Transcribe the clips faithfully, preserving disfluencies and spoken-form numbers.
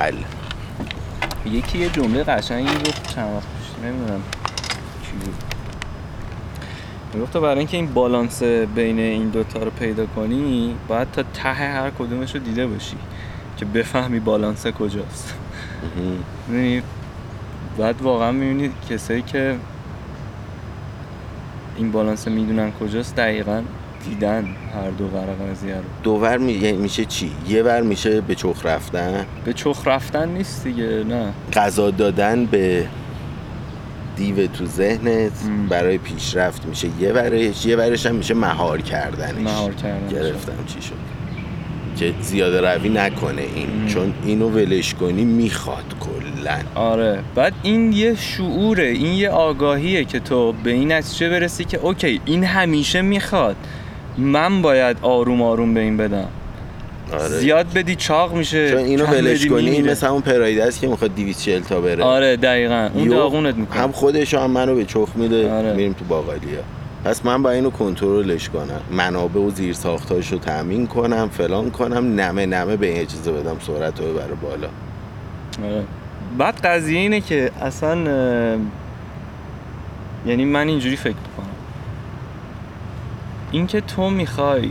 حل. یکی یه جمله قشنگی گفت چند وقت پیش، نمیدونم چی بود، گفت برای اینکه این بالانس بین این دوتا رو پیدا کنی باید تا ته هر کدومش رو دیده باشی که بفهمی بالانس کجاست. یعنی بعد واقعا میبینید کسایی که این بالانس میدونن کجاست دقیقاً دیدن هر دو ور قضیه رو. دو ور می... میشه چی؟ یه ور میشه به چخ رفتن. به چخ رفتن نیست دیگه، نه، قضا دادن به دیو تو ذهنت ام. برای پیشرفت میشه یه ورش، یه ورش هم میشه مهار کردنش. مهار کردنش گرفتم شد. چی شد که زیاده روی نکنه این ام. چون اینو ولش کنی میخواد کلا. آره، بعد این یه شعوره، این یه آگاهیه که تو به این نتیجه برسی که اوکی این همیشه میخواد، من باید آروم آروم به این بدم. آره. زیاد بدی چاق میشه، چون اینو بلش کنی مثل همون پرایده است که میخواد دویست و چهل تا بره. آره دقیقاً، اون داغونت میکنه، هم خودش هم منو به چخ میده. آره. میریم تو باقالیا. پس من با اینو کنترلش کنم، منابع و زیرساختاشو تامین کنم، فلان کنم، نمه نمه به اجازه بدم سرعتو ببره بالا. آره. بعد قضیه اینه که اصلا یعنی من اینجوری فکر میکنم، این که تو میخوای،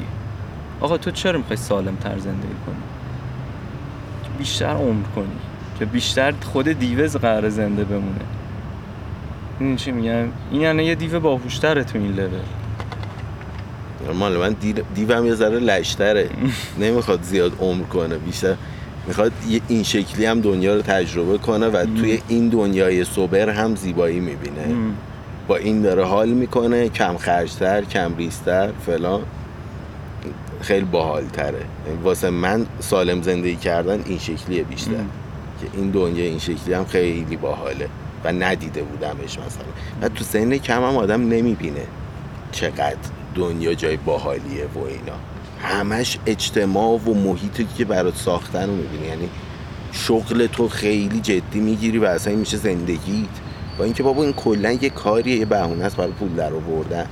آقا تو چرا میخوای سالم تر زندگی کنی؟ که بیشتر عمر کنی، که بیشتر خود دیوز قرار زنده بمونه. این چی میگم؟ این یعنی یه دیو باهوشتره تو این لول. نرمال من دیو هم یه ذره لشتره نمیخواد زیاد عمر کنه، بیشتر میخواد این شکلی هم دنیا رو تجربه کنه و ام. توی این دنیای سوبر هم زیبایی میبینه. ام. با این داره حال میکنه، کم خرجتر، کم ریزتر، فلان، خیلی باحالتره. واسه من سالم زندگی کردن این شکلیه بیشتر ام. که این دنیا این شکلی هم خیلی باحاله و ندیده بودمش مثلا. و تو سن کم هم آدم نمیبینه چقدر دنیا جای باحالیه و اینا. همش اجتماع و محیطی که برات ساختن رو میبینی، یعنی شغل تو خیلی جدی میگیری و اصلا میشه زندگیت، با اینکه بابا این کلا یه کاریه، یه بهونه است برای پول در آوردن،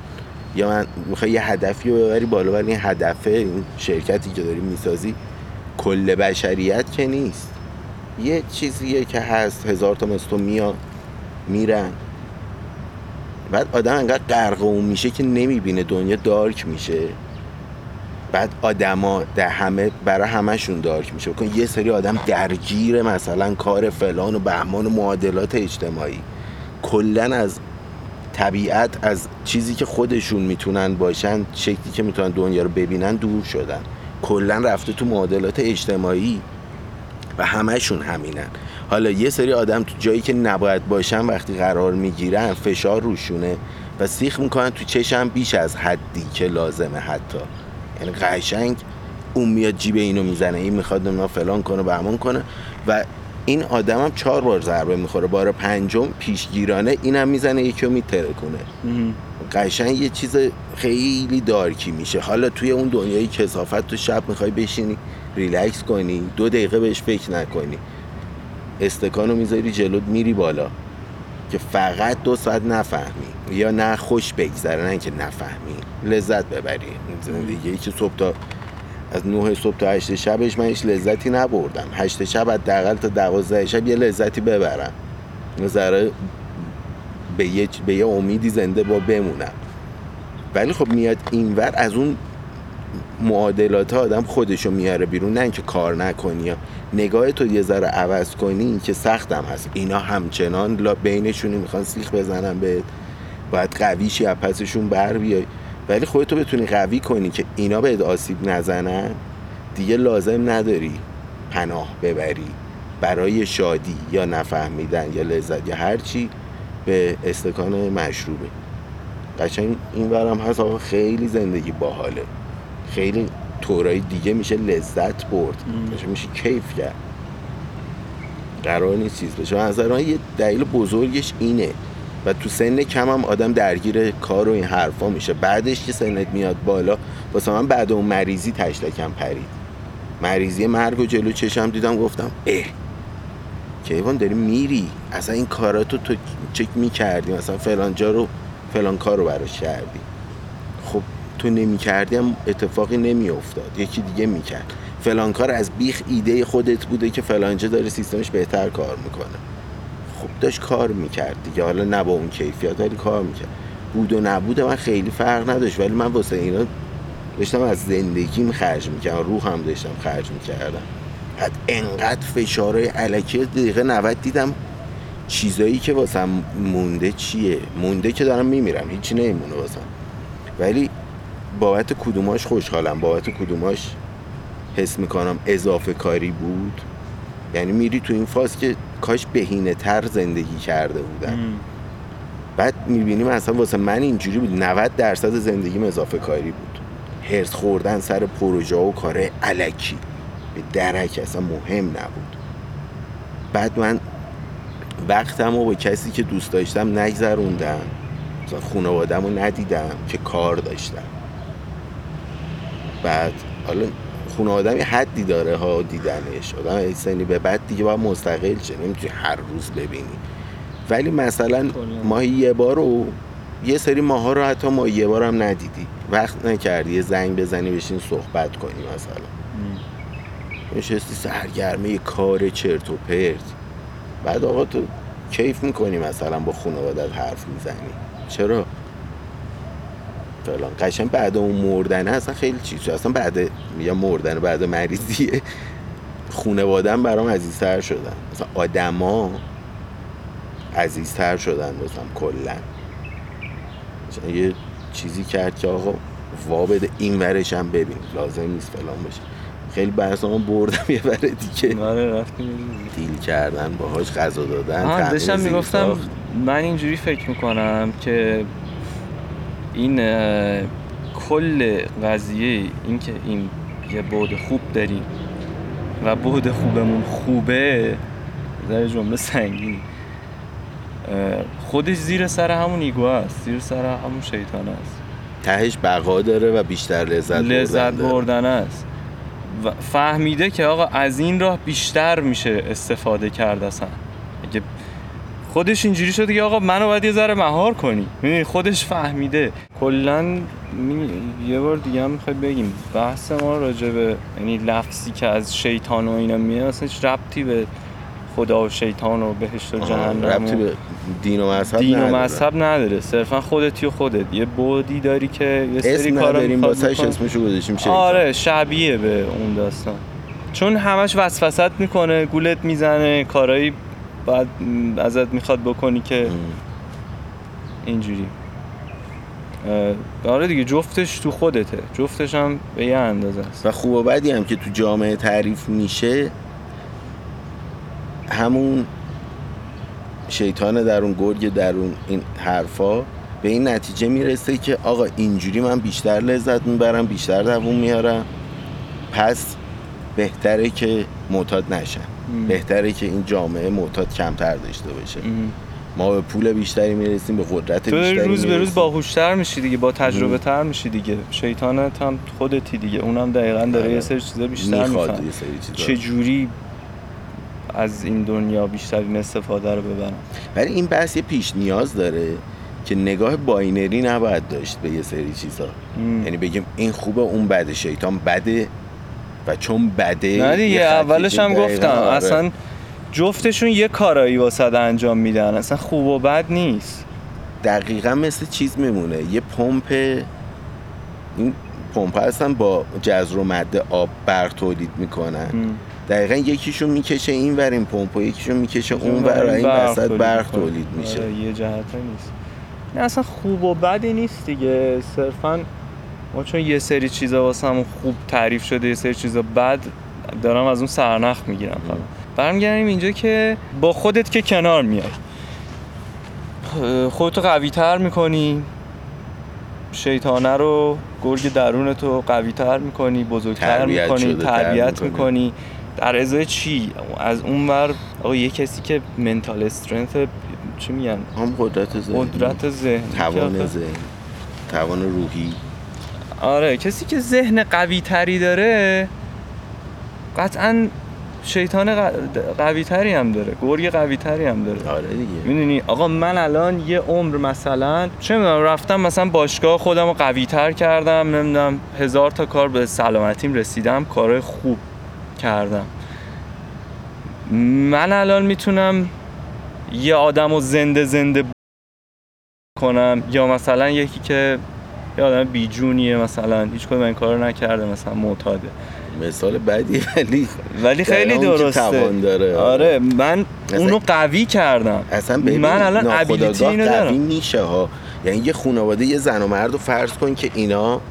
یا من میخوای یه هدفی رو ببری بالا، ولی این هدفه این شرکتی که داری میسازی کل بشریت که نیست، یه چیزیه که هست، هزار تا مثل تو میاد میرن. بعد آدم انقدر غرق اون میشه که نمیبینه دنیا دارک میشه. بعد آدما در همه برای همشون دارک میشه. بکن یه سری آدم درگیر مثلا کار فلان و بهمان و معادلات اجتماعی، کلن از طبیعت، از چیزی که خودشون میتونن باشن، شکلی که میتونن دنیا رو ببینن دور شدن، کلن رفته تو معادلات اجتماعی و همشون همینن. حالا یه سری آدم تو جایی که نباید باشن وقتی قرار میگیرن، فشار روشونه و سیخ میکنن تو چشم بیش از حدی که لازمه حتی، یعنی قشنگ اون میاد جیب اینو میزنه، این میخواد اونا فلان کنه بهمان کنه و این آدم هم چهار بار ضربه میخوره، بار پنجم پیشگیرانه اینم میزنه یکی رو میترکونه. قشنگ یه چیز خیلی دارکی میشه. حالا توی اون دنیای کثافت تو شب میخوای بشینی ریلکس کنی، دو دقیقه بهش فکر نکنی، استکانو میذاری جلوت میری بالا که فقط دو ساعت نفهمی یا نه خوش بگذره، نه که نفهمی، لذت ببری. زندگی که صبح تا از نه صبح تا هشت شبش من هیچ لذتی نبردم. هشت شب حداقل تا دوازده شب یه لذتی ببرم، ذره به یه به یه امیدی زنده با بمونم. ولی خب میاد اینور از اون معادلات آدم خودشو میاره بیرون، نه اینکه کار نکنی یا نگاه تو یه ذره عوض کنی، این که سختم هست. اینا همچنان لا بینشونی میخوان سیخ بزنن بهت، باید قوی شی از پسشون بر بیای، ولی خودتو بتونی قوی کنی که اینا بهت آسیب نزنن. دیگه لازم نداری پناه ببری برای شادی یا نفهمیدن یا لذت یا هر چی به استکان مشروبه. قشنگ اینورم هست آقا، خیلی زندگی باحاله، خیلی طورای دیگه میشه لذت برد، میشه کیف کرد. قرار نیست چیز بشه. از نظر من یه دلیل بزرگش اینه و تو سن کم هم آدم درگیر کار و این حرفا میشه. بعدش که سنت میاد بالا، واسه من بعد اون مریضی تشتکم پرید، مریضی مرگ و جلو چشم دیدم، گفتم اه که ایوان داری میری، اصلا این کاراتو تو چک میکردی، مثلا فلان جا رو فلان کار رو براش کردی، خب تو نمیکردی هم اتفاقی نمیافتاد، یکی دیگه میکرد. فلان کار از بیخ ایده خودت بوده که فلانجا داره سیستمش بهتر کار میکنه. خب داشت کار میکرد دیگه، حالا نه با اون کیفیت ولی کار میکرد. بود و نبود من خیلی فرق نداشت، ولی من واسه اینا داشتم از زندگیم خرج میکردم، روح هم داشتم خرج میکردم. بعد انقدر فشارهای الکی دقیقه نود دیدم چیزایی که واسم مونده چیه، مونده که دارم میمیرم هیچی نمیمونه واسم، ولی بابت کدوماش خوشحالم، بابت کدوماش حس میکنم اضافه کاری بود. یعنی میری تو این فاز که کاش بهینه تر زندگی کرده بودم ام. بعد میبینیم اصلا واسه من اینجوری بود، نود درصد زندگیم اضافه کاری بود، هرس خوردن سر پروژه و کاره الکی به درک اصلا مهم نبود. بعد من وقتم رو با کسی که دوست داشتم نگذروندم، مثلا خانوادم رو ندیدم که کار داشتم. بعد حالا خانوادم یه حدی داره ها، دیدنش آدم این سنی به بعد دیگه باید مستقل شه، نمیتونی هر روز ببینی، ولی مثلا ماهی یه بارو یه سری ماها رو حتی ماهی یه بار هم ندیدی، وقت نکردی یه زنگ بزنی بشین صحبت کنی، مثلا نشستی سرگرمه یه کار چرت و پرت. بعد آقا تو کیف میکنی مثلا با خانوادت حرف میزنی، چرا فلان قشنگ بعد اون مردنه اصلا خیلی چیزه، اصلا بعد یا مردنه بعد مریضیه خانواده‌ام برام عزیزتر شدن، مثلا آدما عزیزتر شدن بازم کلا. مثلا یه چیزی کرد که آقا وابد این ورش هم ببین، لازم نیست فلان بشه. خیلی برسامون بردم یه بره دیگه، آره رفتیم دیل کردن باهاش، غذا دادن. من داشتم میگفتم من اینجوری فکر میکنم که این کل قضیه این که این یه بعد خوب داریم و بعد خوبمون خوبه در جمله سنگین، خودش زیر سر همون ایگو هست، زیر سر همون شیطان هست، تهش بقا داره و بیشتر لذت لذت بردن هست. و فهمیده که آقا از این راه بیشتر میشه استفاده کرد، اصلا خودش اینجوری شده که آقا منو باید یه ذره مهار کنی، میدونی خودش فهمیده کلا. می... یه بار دیگه هم میخوای بگیم بحث ما راجع به یعنی لفظی که از شیطان و اینا میاد اصلا هیچ ربطی به خدا و شیطان و بهشت و جهنم ربطی به دین و مذهب دین و مذهب نداره، صرفا خودتی و خودت یه بعدی داری که یه سری کارا واسش اسمشو گذاشتیم شیطان. آره شبیه به اون داستان، چون همش وسوسه‌ت میکنه، گولت میزنه، کارایی بعد ازت میخواد بکنی که اینجوری. آره دیگه جفتش تو خودته، جفتش هم به یه اندازه است. و خوب و بدی هم که تو جامعه تعریف میشه همون شیطان درون، گرگ درون، این حرفا به این نتیجه میرسه که آقا اینجوری من بیشتر لذت میبرم، بیشتر دووم میارم، پس بهتره که معتاد نشم، بهتره که این جامعه معتاد کمتر داشته باشه. ما به پول بیشتری میرسیم، به قدرت بیشتری میرسیم، تو روز به روز باهوشتر میشی دیگه، با تجربه تر میشی دیگه. شیطانت هم خودتی دیگه، اونم دقیقاً داره یه سری چیزا بیشتر میخواد، چه جوری از این دنیا بیشترین استفاده رو ببرم. ولی این بحث یه پیش نیاز داره که نگاه باینری نباید داشت به یه سری چیزا، یعنی بگیم این خوبه اون بده، شیطان بده و چون بده. نه دیگه اولش هم گفتم آره. اصلا جفتشون یه کارایی واسه ده انجام میدن، اصلا خوب و بد نیست. دقیقا مثل چیز میمونه، یه پمپ، این پمپ اصلا با جزر و مد آب برق تولید میکنن م. دقیقا یکیشون میکشه این ور این پمپ و یکیشون میکشه اون ور و این وسط برق تولید میشه. آره یه جهت نیست، نه اصلا خوب و بد نیست دیگه، صرفاً ما چون یه سری چیزا واسه همون خوب تعریف شده، یه سری چیزا بد، دارم از اون سرنخ میگیرم. برمیگردیم اینجا که با خودت که کنار میای، خودتو قوی تر میکنی، شیطانه رو، گرگ درونتو قوی تر میکنی، بزرگتر میکنی، تربیت میکنی. در ازای چی؟ از اون ور آقا یه کسی که منتال استرنث، چی میگن؟ هم قدرت ذهن، قدرت ذهن، توان ذهن، توان روحی. آره کسی که ذهن قوی تری داره قطعا شیطان قوی تری هم داره، گرگ قوی تری هم داره. آره دیگه میدونی آقا من الان یه عمر مثلا چه میدونم رفتم مثلا باشگاه خودم رو قوی تر کردم، نمیدونم هزار تا کار به سلامتیم رسیدم، کارهای خوب کردم. من الان میتونم یه آدمو زنده زنده کنم، یا مثلا یکی که یه آدم بیجونیه مثلا هیچ کدوم این کارو نکرده، مثلا معتاده. مثال بدی ولی ولی خیلی درسته. آره من اونو قوی کردم. اصلا ببین من الان ابیلیتی اینو دارم. قوی میشه ها. یعنی یه خانواده یه زن و مرد رو فرض کن که اینا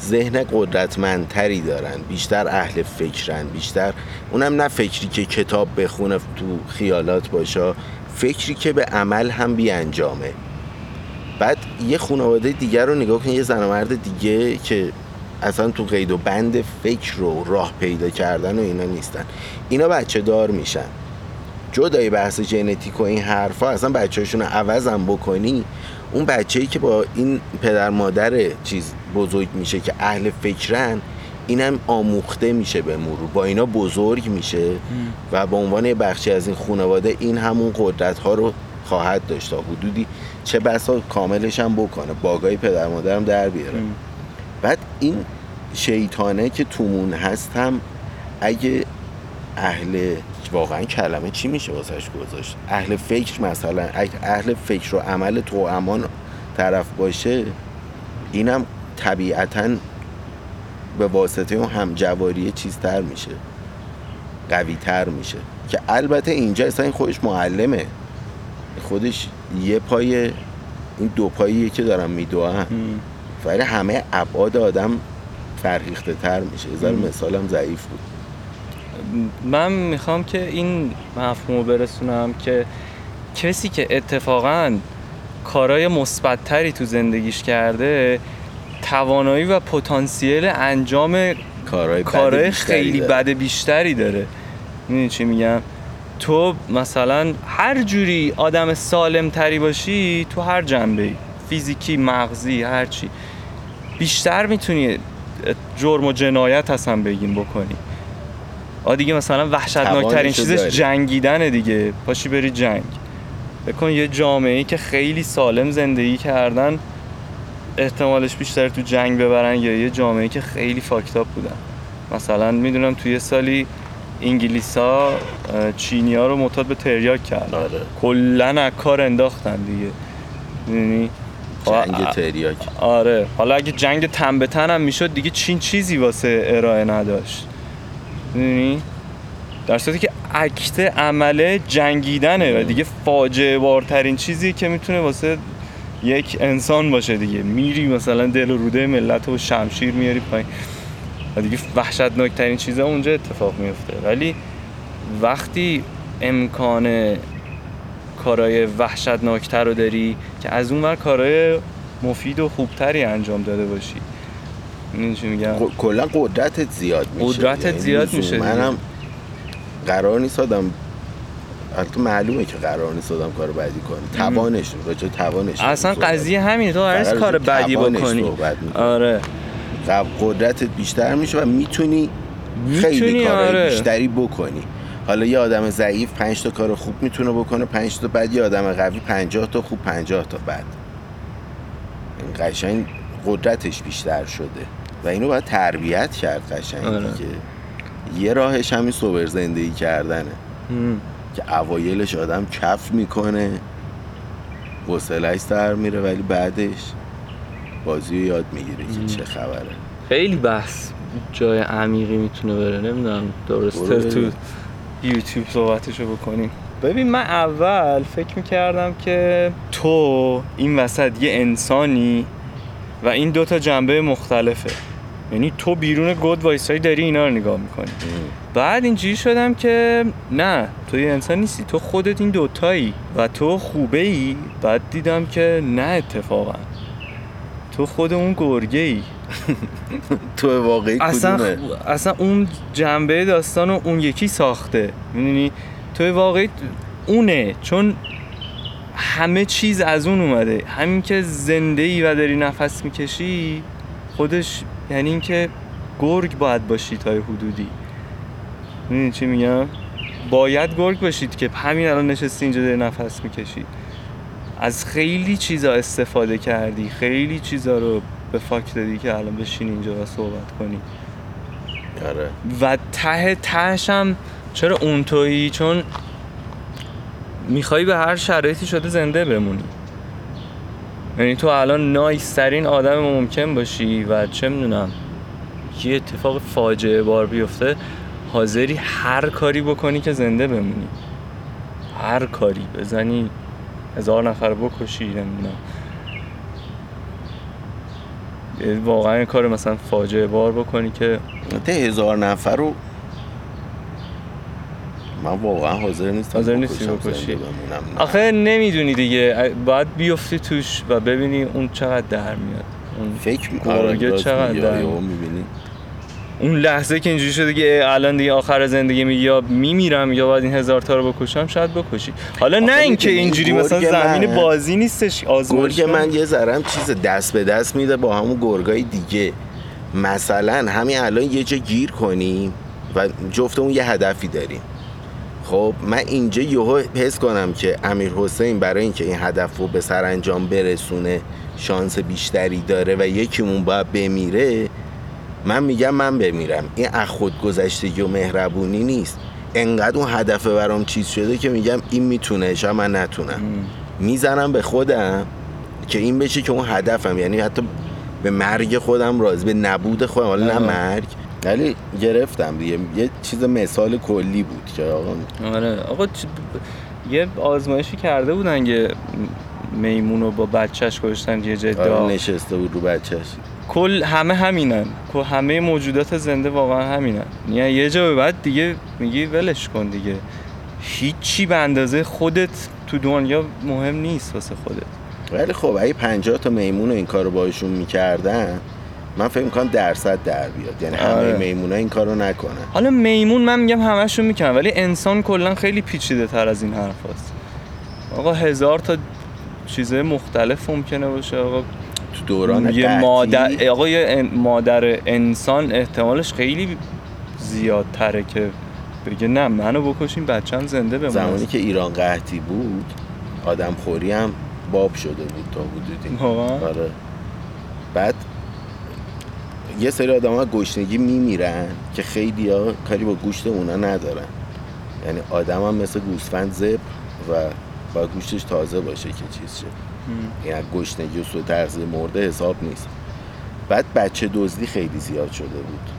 ذهن قدرتمندتری دارن، بیشتر اهل فکرن، بیشتر اونم نه فکری که کتاب بخونه تو خیالات باشه، فکری که به عمل هم بیانجامه. بعد یه خانواده دیگر رو نگاه کن، یه زن و مرد دیگه که اصلا تو قید و بند فکر رو راه پیدا کردن و اینا نیستن، اینا بچه دار میشن. جدای بحث ژنتیک و این حرفا، اصلا بچه‌شون رو عوض هم بکنی، اون بچه‌ای که با این پدر مادر چیز بزرگ میشه که اهل فکرن، اینم آموخته میشه به مرور، با اینا بزرگ میشه و به عنوان بخشی از این خانواده این همون قدرت ها رو خواهد داشت تا حدودی، چه بسا کاملش هم بکنه، باگای پدر مادرم در بیاره. بعد این شیطانه که تومون هستم اگه اهل، واقعا کلمه چی میشه واسهش گذاشت، اهل فکر مثلا، اگه اهل فکر و عمل تو امان طرف باشه، اینم طبیعتاً به واسطه اون همجواریه چیزتر میشه، قویتر میشه. که البته اینجا اصلا این خودش معلمه، خودش یه پای این دو پاییه که دارم میدوهم، ولی همه ابعاد آدم فرهیخته تر میشه. از مثالم ضعیف بود. من میخوام که این مفهومو برسونم که کسی که اتفاقاً کارهای مثبت‌تری تو زندگیش کرده، توانایی و پتانسیل انجام کارهای, کارهای خیلی بد بیشتری داره. میدونی چی میگم؟ تو مثلا هر جوری آدم سالم تری باشی، تو هر جنبه‌ای، فیزیکی، مغزی، هر چی، بیشتر میتونی جرم و جنایت هستن بگیم بکنی. آ دیگه مثلا وحشتناکترین چیزش جنگیدنه دیگه، پاشی بری جنگ بکن. یه جامعه‌ای که خیلی سالم زندگی کردن احتمالش بیشتر تو جنگ ببرن، یا یه جامعه‌ای که خیلی فاکتاب بودن. مثلا میدونم تو یه سالی انگلیسا چینی‌ها رو معتاد به تریاک کردن، کلاً از کار انداختن دیگه. یعنی جنگ تریاک. آره حالا اگه جنگ تن به تن هم میشد دیگه چین چیزی واسه ارائه نداشت، یعنی در صورتی که عکس عمل جنگیدنه و دیگه فاجعه بارترین چیزی که میتونه واسه یک انسان باشه دیگه. میری مثلا دل و روده ملت و شمشیر میاری پایین و دیگه وحشتناکترین چیزه اونجا اتفاق میفته. ولی وقتی امکان کارهای وحشتناکتر رو داری که از اون ور کارهای مفید و خوبتری انجام داده باشی، کلا قدرتت زیاد میشه. قدرتت زیاد میشه. منم قرار نیست آدم، البته معلومه که قرار نیست آدم کار بدی کنه، توانش رو بچه توانش اصلا قضیه همینه. تو هر کار بدی بکنی آره قدرتت بیشتر میشه و میتونی خیلی کار بیشتری بکنی. حالا یه آدم ضعیف پنج تا کار خوب میتونه بکنه، پنج تا بد، یه آدم قوی پنجاه تا خوب پنجاه تا بد. این قشنگ قدرتش بیشتر شده و اینو باید تربیت کرد قشنگ دیگه. یه راهش همین سوبر زندگی کردنه ام. که اوایلش آدم کف میکنه، حوصله‌اش سر میره، ولی بعدش بازی رو یاد میگیره که چه خبره. خیلی بحث جای عمیقی میتونه بره، نمیدونم درسته تو یوتیوب صحبتشو بکنیم. ببین من اول فکر میکردم که تو این وسط یه انسانی و این دوتا جنبه مختلفه، یعنی تو بیرون گود وایسایی داری اینا رو نگاه میکنی. بعد اینجوری شدم که نه، تو یه انسان نیستی، تو خودت این دوتایی و تو خوبه ای. بعد دیدم که نه اتفاقا تو خود اون گرگه ای. تو واقعی کدومه؟ اصلا اون جنبه داستان و اون یکی ساخته، میدونی تو واقعی اونه، چون همه چیز از اون اومده. همین که زنده‌ای و داری نفس میکشی خودش یعنی این که گرگ باید باشید تا حدودی. میدونی چی میگم؟ باید گرگ باشید که همین الان نشستی اینجا داری نفس میکشید. از خیلی چیزا استفاده کردی، خیلی چیزا رو به فاک دادی که الان بشین اینجا و صحبت کنی. آره. و ته تهش هم چرا اون تویی؟ چون میخوایی به هر شرایطی شده زنده بمونی. یعنی تو الان نایسترین آدم ممکن باشی و چه میدونم یه اتفاق فاجعه بار بیفته حاضری هر کاری بکنی که زنده بمونی، هر کاری بزنی، هزار نفر بکشی، نمیدونم واقعا کار مثلا فاجعه بار بکنی که ته هزار نفر رو من واقعا حاضر نیستم حاضر نیستی بکشی. آخه نمیدونی دیگه، باید بیفتی توش و ببینی اون چقدر در میاد، اون فکر میکنه چقدر در میاد. اون لحظه که اینجوری شده که الان دیگه آخر زندگی میگی یا میمیرم یا باید این هزار تا رو بکشم، شاید بکشی. حالا نه اینکه اینجوری مثلا زمین من... بازی نیستش. آزمایش گرگ من یه ذره چیز دست به دست میده با همون گرگای دیگه. مثلا همین الان یه جا گیر کنیم و جفتمون یه هدفی داریم. خب من اینجا یهو حس کنم که امیرحسین برای اینکه این هدف رو به سرانجام برسونه شانس بیشتری داره و یکیمون باید بمیره، من میگم من بمیرم. این از خودگذشتگی و مهربونی نیست. انقدر اون هدف برام چیز شده که میگم این میتونه شاید من نتونم. میزنم به خودم که این بشه که اون هدفم، یعنی حتی به مرگ خودم راضی، به نبود خودم، حالا نه مرگ. ولی گرفتم دیگه، یه چیز مثال کلی بود که آقا آره آقا چ... یه آزمایشی کرده بودن که میمونو با بچهش گذاشتن یه جای داغ، آره نشسته بود رو بچهش. کل همه همینن، کل همه موجودات زنده واقعا همینن. یعنی یه جا بعد دیگه میگی ولش کن دیگه، هیچی به اندازه خودت تو دنیا مهم نیست واسه خودت. ولی خب اگه پنجاه تا میمون این کارو باهاشون میکردن من فکر می‌کنم درصد در بیاد، یعنی آره. همه میمونا این کارو نکنه. حالا میمون من میگم همه‌شون میکنن، ولی انسان کلا خیلی پیچیده‌تر از این حرفاست. آقا هزار تا چیز مختلف ممکنه باشه. آقا تو دوران یه مادر، آقا یه مادر انسان احتمالش خیلی زیادتره که بگه نه منو بکشین بچه‌م زنده بمونه. زمانی که ایران قحطی بود آدمخوری هم باب شده بود تا حدودی. آره. بعد یه سری آدم ها گشنگی میمیرن که خیلی ها کاری با گوشت اونا ندارن، یعنی آدم هم مثل گوسفند ذبح و با گوشتش تازه باشه که چیز شه، یعنی گشنگی و سوء تغذیه مرده حساب نیست. بعد بچه دزدی خیلی زیاد شده بود،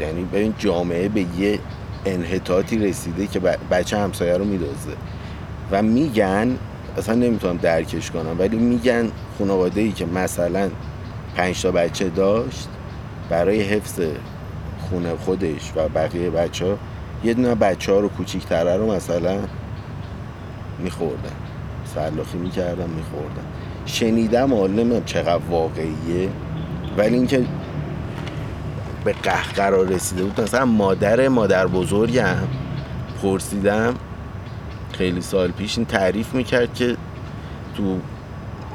یعنی ببین جامعه به یه انحطاطی رسیده که بچه همسایه رو میدزده و میگن اصلا نمیتونم درکش کنم، ولی میگن خانواده‌ای که مثلا پنج تا بچه داشت برای حفظ خونه خودش و بقیه بچه ها یه دونه بچه ها رو کوچیک‌تره رو مثلا میخوردن، سلاخی میکردن میخوردن. شنیدم حالا نمیدونم چقدر واقعیه، ولی اینکه به قهقرا رسیده بود. مثلا مادر مادر بزرگم پرسیدم خیلی سال پیش، این تعریف میکرد که تو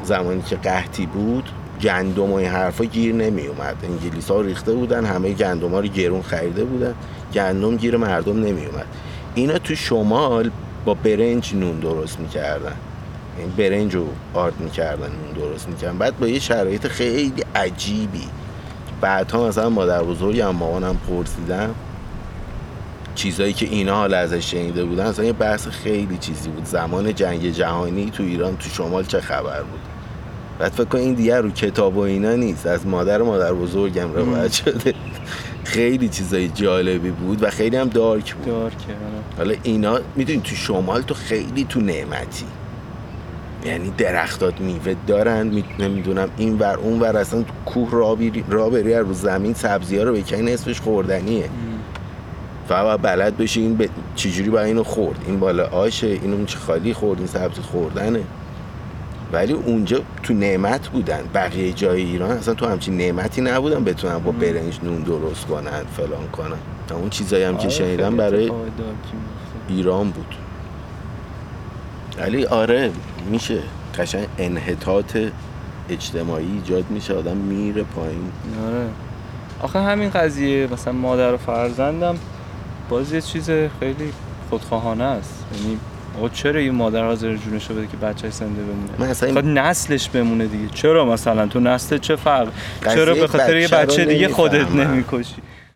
زمانی که قحطی بود گندم و این حرفا گیر نمی اومد، انگلیس ها ریخته بودن، همه گندم ها رو گرون خریده بودن، گندم گیر مردم نمی اومد. اینا تو شمال با برنج نون درست میکردن، این برنج رو آرد میکردن نون درست میکردن، بعد با یه شرایط خیلی عجیبی. بعدها مثلا مادر بزرگی هم مامانم پرسیدم چیزایی که اینا حالا ازش شنیده بودن، مثلا یه بحث خیلی چیزی بود زمان جنگ جهانی تو ایران تو شمال چه خبر بود. بعد فکر کن این دیگه رو کتاب و اینا نیست، از مادر مادر بزرگم روایت شده. خیلی چیزای جالبی بود و خیلی هم دارک بود. دارکه. حالا اینا میدونی تو شمال تو خیلی تو نعمتی، یعنی درختات میوه دارن، نمیدونم این ور اون ور، اصلا تو کوه را بری را بری رو زمین سبزی‌ها رو بکنی اسمش خوردنیه. مم. فقط بلد بشی این ب... چجوری با اینو خورد، این بالا آشه، اینو چه خالی خورد، این سبزی خوردنه. ولی اونجا تو نعمت بودن، بقیه جای ایران اصلا تو همچین نعمتی نبودن بتونن با برنج نون درست کنن فلان کنن. تا اون چیزایی هم که شنیدم برای ایران بود. ولی آره میشه قشنگ انحطاط اجتماعی ایجاد میشه، آدم میره پایین. آره آخه همین قضیه مثلا مادر و فرزندم باز یه چیز خیلی خودخواهانه است، یعنی آقا چرا این مادر حاضر جونش بده که بچه‌ش زنده بمونه؟ مثلا نسلش بمونه دیگه. چرا مثلا تو نسل چه فرق؟ چرا به خاطر یه بچه دیگه خودت نمی‌کشی؟